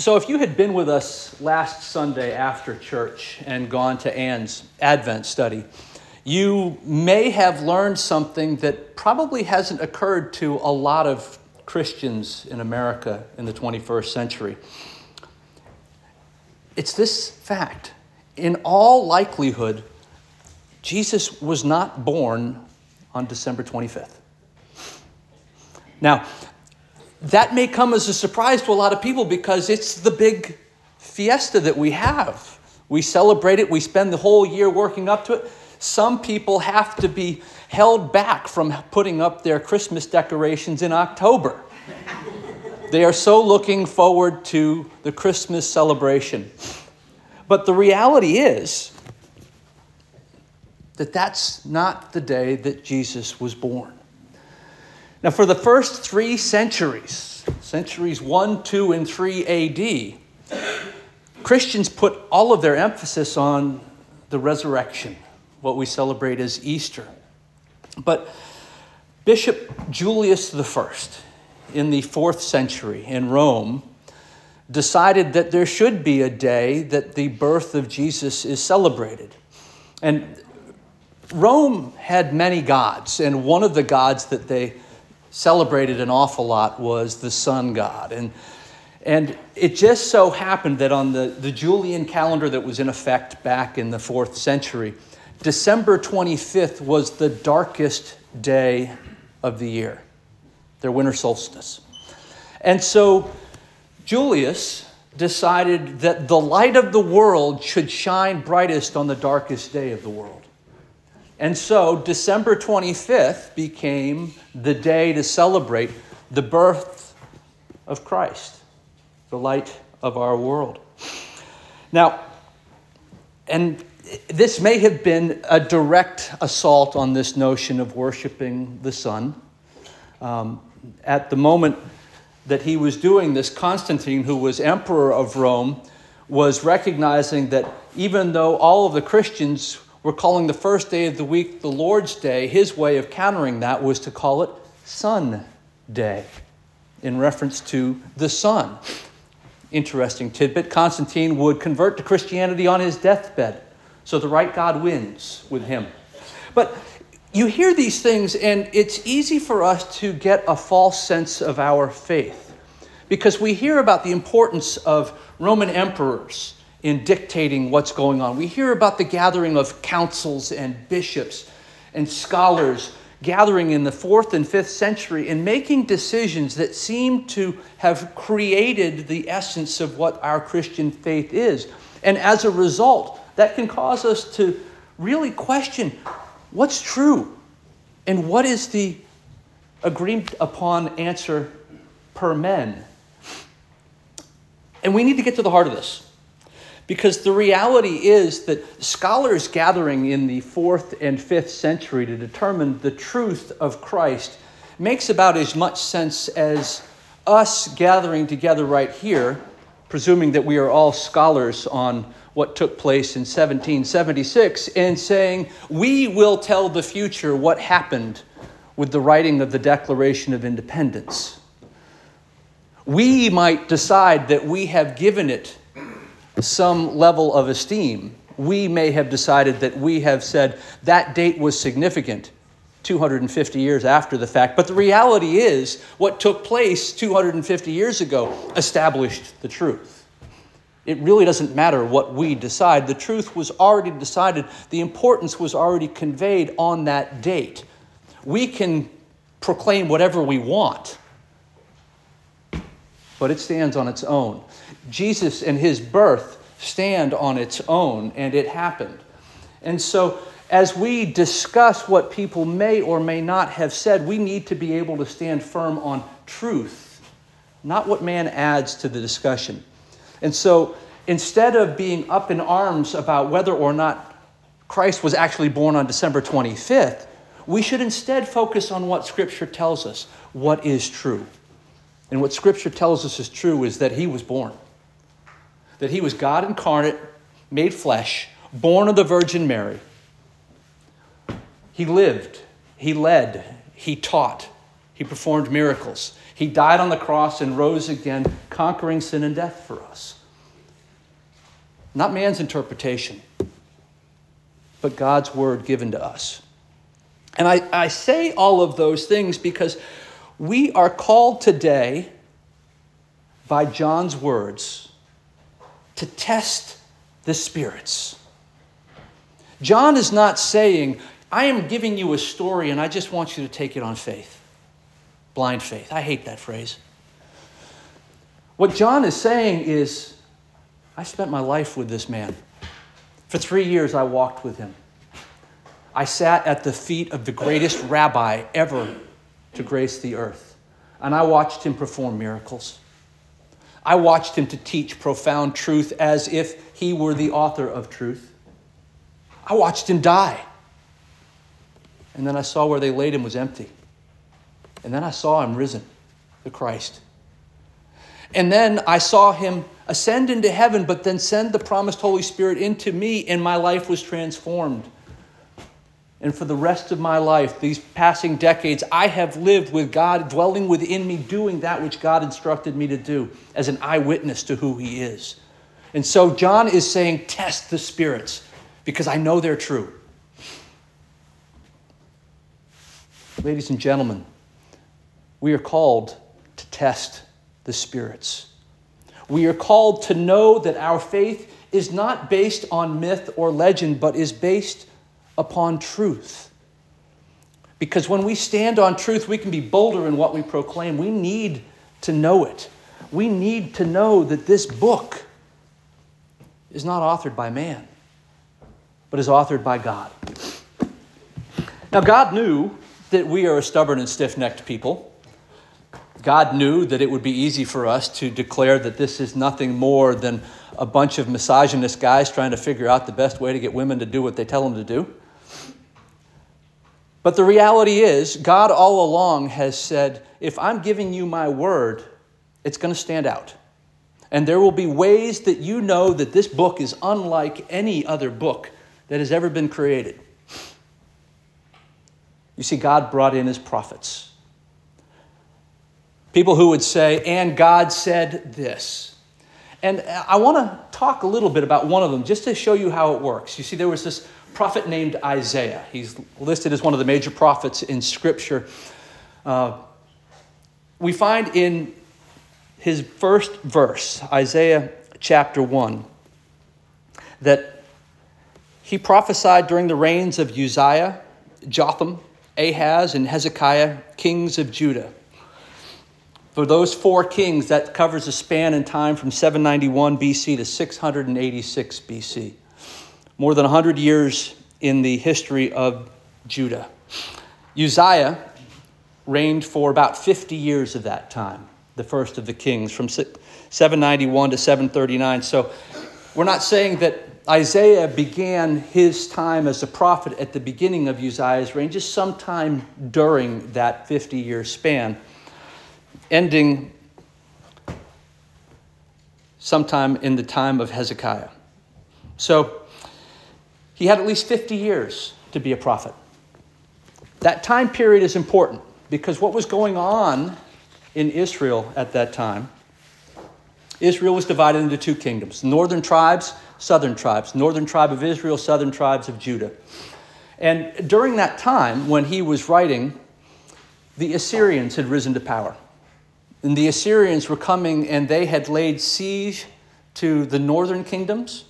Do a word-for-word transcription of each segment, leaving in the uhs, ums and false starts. So if you had been with us last Sunday after church and gone to Ann's Advent study, you may have learned something that probably hasn't occurred to a lot of Christians in America in the twenty-first century. It's this fact. In all likelihood, Jesus was not born on December twenty-fifth. Now, that may come as a surprise to a lot of people because it's the big fiesta that we have. We celebrate it. We spend the whole year working up to it. Some people have to be held back from putting up their Christmas decorations in October. They are so looking forward to the Christmas celebration. But the reality is that that's not the day that Jesus was born. Now, for the first three centuries, centuries one, two, and three A D, Christians put all of their emphasis on the resurrection, what we celebrate as Easter. But Bishop Julius the First, in the fourth century in Rome, decided that there should be a day that the birth of Jesus is celebrated. And Rome had many gods, and one of the gods that they celebrated an awful lot was the sun god. And and it just so happened that on the, the Julian calendar that was in effect back in the fourth century, December twenty-fifth was the darkest day of the year, their winter solstice. And so Julius decided that the light of the world should shine brightest on the darkest day of the world. And so December twenty-fifth became the day to celebrate the birth of Christ, the light of our world. Now, and this may have been a direct assault on this notion of worshiping the sun. Um, at the moment that he was doing this, Constantine, who was emperor of Rome, was recognizing that even though all of the Christians we're calling the first day of the week the Lord's Day, his way of countering that was to call it Sun Day, in reference to the sun. Interesting tidbit. Constantine would convert to Christianity on his deathbed, so the right God wins with him. But you hear these things, and it's easy for us to get a false sense of our faith, because we hear about the importance of Roman emperors in dictating what's going on. We hear about the gathering of councils and bishops and scholars gathering in the fourth and fifth century and making decisions that seem to have created the essence of what our Christian faith is. And as a result, that can cause us to really question what's true and what is the agreed upon answer per men. And we need to get to the heart of this. Because the reality is that scholars gathering in the fourth and fifth century to determine the truth of Christ makes about as much sense as us gathering together right here, presuming that we are all scholars on what took place in seventeen seventy-six, and saying, we will tell the future what happened with the writing of the Declaration of Independence. We might decide that we have given it some level of esteem. We may have decided that we have said that date was significant two hundred fifty years after the fact, but the reality is what took place two hundred fifty years ago established the truth. It really doesn't matter what we decide. The truth was already decided. The importance was already conveyed on that date. We can proclaim whatever we want, but it stands on its own. Jesus and his birth stand on its own, and it happened. And so as we discuss what people may or may not have said, we need to be able to stand firm on truth, not what man adds to the discussion. And so instead of being up in arms about whether or not Christ was actually born on December twenty-fifth, we should instead focus on what Scripture tells us, what is true. And what Scripture tells us is true is that he was born, that he was God incarnate, made flesh, born of the Virgin Mary. He lived, he led, he taught, He performed miracles. He died on the cross and rose again, conquering sin and death for us. Not man's interpretation, but God's word given to us. And I, I say all of those things because we are called today by John's words to test the spirits. John is not saying, I am giving you a story and I just want you to take it on faith. Blind faith. I hate that phrase. What John is saying is, I spent my life with this man. For three years, I walked with him. I sat at the feet of the greatest rabbi ever to grace the earth. And I watched him perform miracles. I watched him to teach profound truth as if he were the author of truth. I watched him die. And then I saw where they laid him was empty. And then I saw him risen, the Christ. And then I saw him ascend into heaven, but then send the promised Holy Spirit into me, and my life was transformed. And for the rest of my life, these passing decades, I have lived with God dwelling within me, doing that which God instructed me to do as an eyewitness to who he is. And so John is saying, test the spirits, because I know they're true. Ladies and gentlemen, we are called to test the spirits. We are called to know that our faith is not based on myth or legend, but is based upon truth. Because when we stand on truth, we can be bolder in what we proclaim. We need to know it. We need to know that this book is not authored by man, but is authored by God. Now, God knew that we are a stubborn and stiff-necked people. God knew that it would be easy for us to declare that this is nothing more than a bunch of misogynist guys trying to figure out the best way to get women to do what they tell them to do. But the reality is, God all along has said, if I'm giving you my word, it's going to stand out. And there will be ways that you know that this book is unlike any other book that has ever been created. You see, God brought in his prophets. People who would say, and God said this. And I want to talk a little bit about one of them just to show you how it works. You see, there was this prophet named Isaiah. He's listed as one of the major prophets in Scripture. Uh, we find in his first verse, Isaiah chapter one, that he prophesied during the reigns of Uzziah, Jotham, Ahaz, and Hezekiah, kings of Judah. For those four kings, that covers a span in time from seven ninety-one B C to six eighty-six B C. More than one hundred years in the history of Judah. Uzziah reigned for about fifty years of that time, the first of the kings, from seven ninety-one to seven thirty-nine. So we're not saying that Isaiah began his time as a prophet at the beginning of Uzziah's reign, just sometime during that fifty-year span, ending sometime in the time of Hezekiah. So he had at least fifty years to be a prophet. That time period is important because what was going on in Israel at that time, Israel was divided into two kingdoms, northern tribes, southern tribes, northern tribe of Israel, southern tribes of Judah. And during that time when he was writing, the Assyrians had risen to power. And the Assyrians were coming and they had laid siege to the northern kingdoms.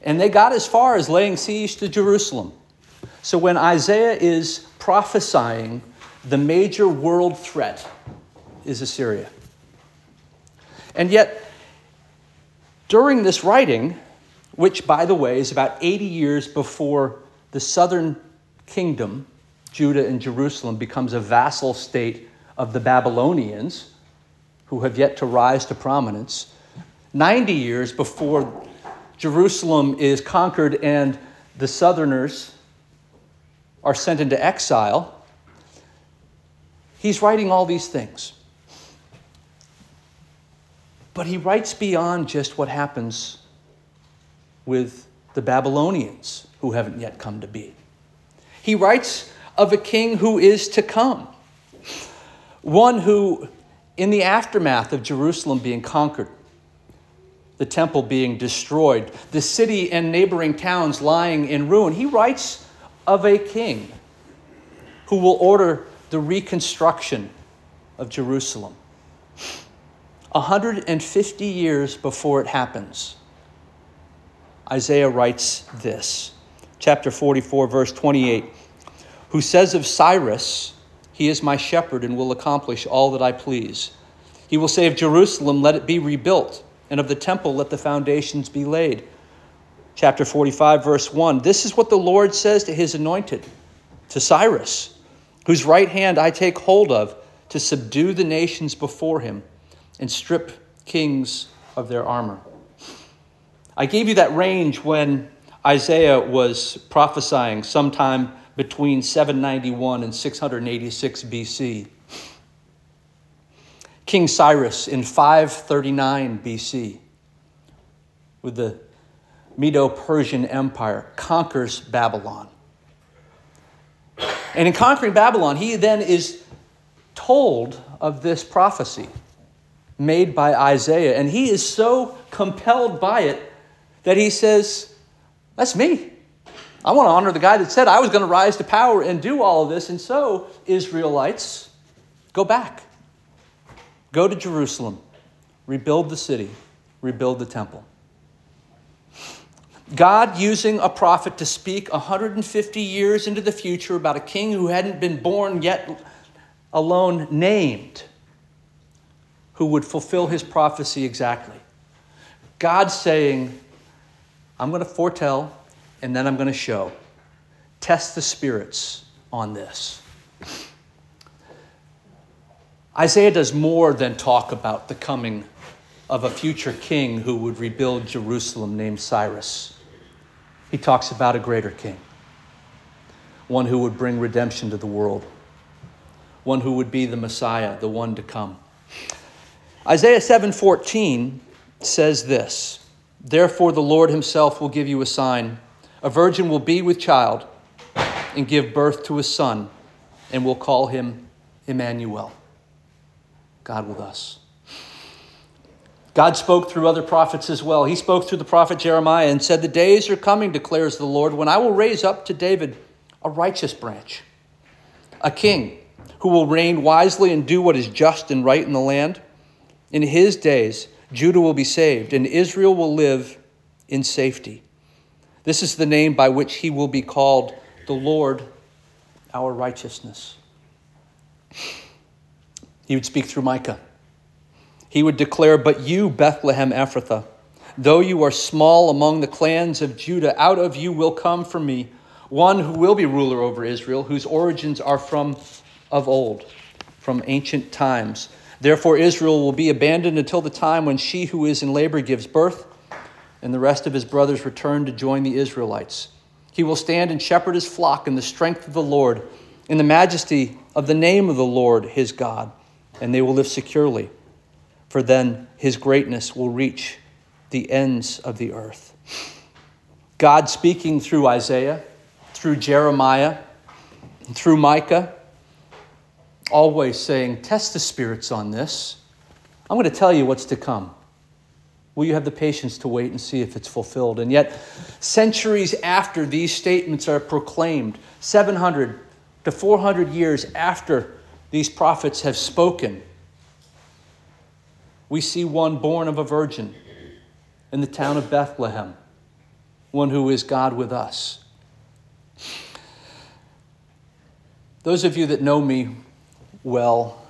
And they got as far as laying siege to Jerusalem. So when Isaiah is prophesying, the major world threat is Assyria. And yet, during this writing, which by the way is about eighty years before the southern kingdom, Judah and Jerusalem, becomes a vassal state of the Babylonians, who have yet to rise to prominence, ninety years before Jerusalem is conquered and the southerners are sent into exile, he's writing all these things. But he writes beyond just what happens with the Babylonians, who haven't yet come to be. He writes of a king who is to come, One who, in the aftermath of Jerusalem being conquered, the temple being destroyed, the city and neighboring towns lying in ruin, he writes of a king who will order the reconstruction of Jerusalem one hundred fifty years before it happens. Isaiah writes this, chapter forty-four, verse twenty-eight, who says of Cyrus, he is my shepherd and will accomplish all that I please. He will say of Jerusalem, let it be rebuilt, and of the temple, let the foundations be laid. Chapter forty-five, verse one, this is what the Lord says to his anointed, to Cyrus, whose right hand I take hold of to subdue the nations before him and strip kings of their armor. I gave you that range when Isaiah was prophesying sometime between seven ninety-one and six eighty-six B C. King Cyrus in five thirty-nine B C, with the Medo-Persian Empire, conquers Babylon. And in conquering Babylon, he then is told of this prophecy made by Isaiah, and he is so compelled by it that he says, that's me. I want to honor the guy that said I was going to rise to power and do all of this. And so, Israelites, go back. Go to Jerusalem. Rebuild the city. Rebuild the temple. God using a prophet to speak one hundred fifty years into the future about a king who hadn't been born yet alone named, who would fulfill his prophecy exactly. God saying, I'm going to foretell, and then I'm going to show. Test the spirits on this. Isaiah does more than talk about the coming of a future king who would rebuild Jerusalem named Cyrus. He talks about a greater king, one who would bring redemption to the world, one who would be the Messiah, the one to come. Isaiah seven fourteen says this, therefore the Lord himself will give you a sign. A virgin will be with child and give birth to a son, and will call him Emmanuel, God with us. God spoke through other prophets as well. He spoke through the prophet Jeremiah and said, the days are coming, declares the Lord, when I will raise up to David a righteous branch, a king who will reign wisely and do what is just and right in the land. In his days, Judah will be saved, and Israel will live in safety. This is the name by which he will be called, the Lord, our righteousness. He would speak through Micah. He would declare, but you, Bethlehem Ephrathah, though you are small among the clans of Judah, out of you will come from me one who will be ruler over Israel, whose origins are from of old, from ancient times. Therefore Israel will be abandoned until the time when she who is in labor gives birth, and the rest of his brothers return to join the Israelites. He will stand and shepherd his flock in the strength of the Lord, in the majesty of the name of the Lord his God, and they will live securely, for then his greatness will reach the ends of the earth. God speaking through Isaiah, through Jeremiah, through Micah, always saying, test the spirits on this. I'm going to tell you what's to come. Will you have the patience to wait and see if it's fulfilled? And yet, centuries after these statements are proclaimed, seven hundred to four hundred years after these prophets have spoken, we see one born of a virgin in the town of Bethlehem, one who is God with us. Those of you that know me well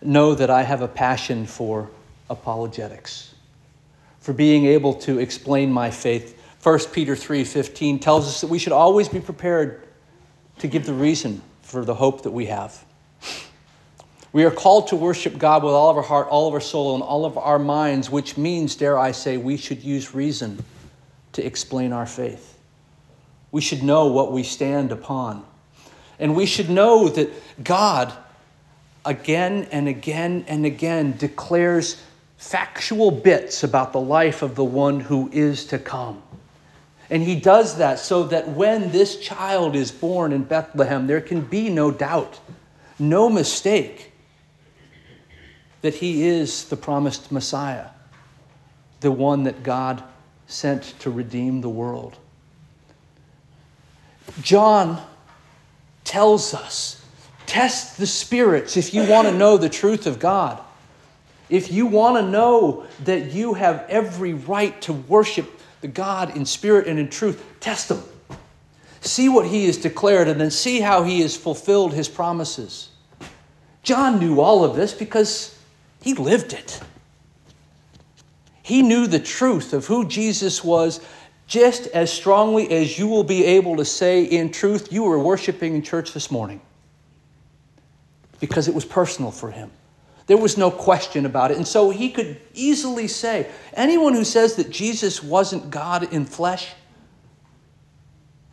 know that I have a passion for apologetics, for being able to explain my faith. First Peter three fifteen tells us that we should always be prepared to give the reason for the hope that we have. We are called to worship God with all of our heart, all of our soul, and all of our minds, which means, dare I say, we should use reason to explain our faith. We should know what we stand upon. And we should know that God, again and again and again, declares factual bits about the life of the one who is to come. And he does that so that when this child is born in Bethlehem, there can be no doubt, no mistake that he is the promised Messiah, the one that God sent to redeem the world. John tells us, test the spirits if you want to know the truth of God. If you want to know that you have every right to worship the God in spirit and in truth, test him. See what he has declared and then see how he has fulfilled his promises. John knew all of this because he lived it. He knew the truth of who Jesus was just as strongly as you will be able to say in truth, you were worshiping in church this morning, because it was personal for him. There was no question about it. And so he could easily say, anyone who says that Jesus wasn't God in flesh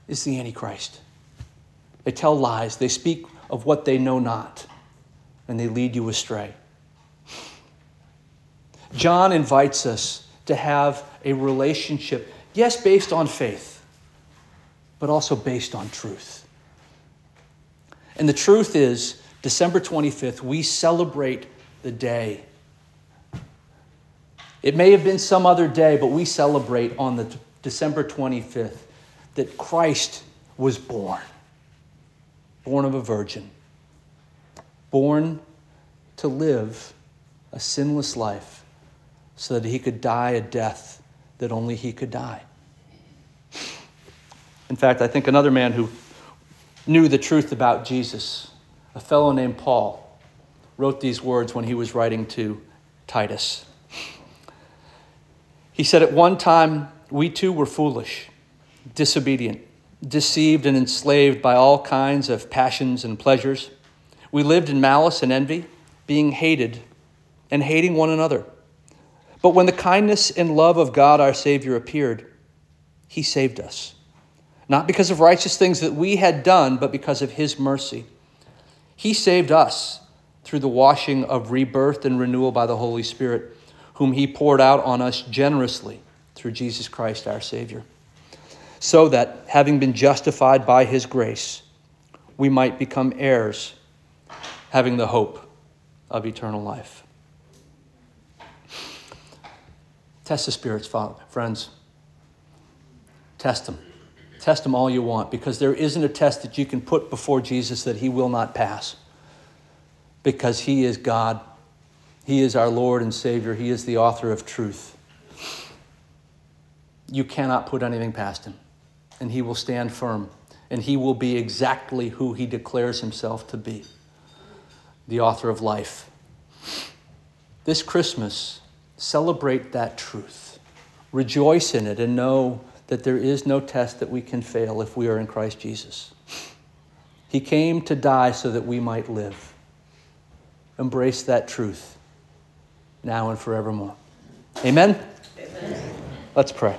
is the Antichrist. They tell lies. They speak of what they know not, and they lead you astray. John invites us to have a relationship, yes, based on faith, but also based on truth. And the truth is, December twenty-fifth, we celebrate the day. It may have been some other day, but we celebrate on the December twenty-fifth that Christ was born, born of a virgin, born to live a sinless life so that he could die a death that only he could die. In fact, I think another man who knew the truth about Jesus, a fellow named Paul, wrote these words when he was writing to Titus. He said, at one time, we too were foolish, disobedient, deceived and enslaved by all kinds of passions and pleasures. We lived in malice and envy, being hated and hating one another. But when the kindness and love of God our Savior appeared, he saved us, not because of righteous things that we had done, but because of his mercy. He saved us through the washing of rebirth and renewal by the Holy Spirit, whom he poured out on us generously through Jesus Christ our Savior, so that, having been justified by his grace, we might become heirs, having the hope of eternal life. Test the spirits, friends. Test them. Test them all you want, because there isn't a test that you can put before Jesus that he will not pass, because he is God. He is our Lord and Savior. He is the author of truth. You cannot put anything past him, and he will stand firm, and he will be exactly who he declares himself to be, the author of life. This Christmas, celebrate that truth. Rejoice in it and know that there is no test that we can fail if we are in Christ Jesus. He came to die so that we might live. Embrace that truth now and forevermore. Amen? Amen. Let's pray.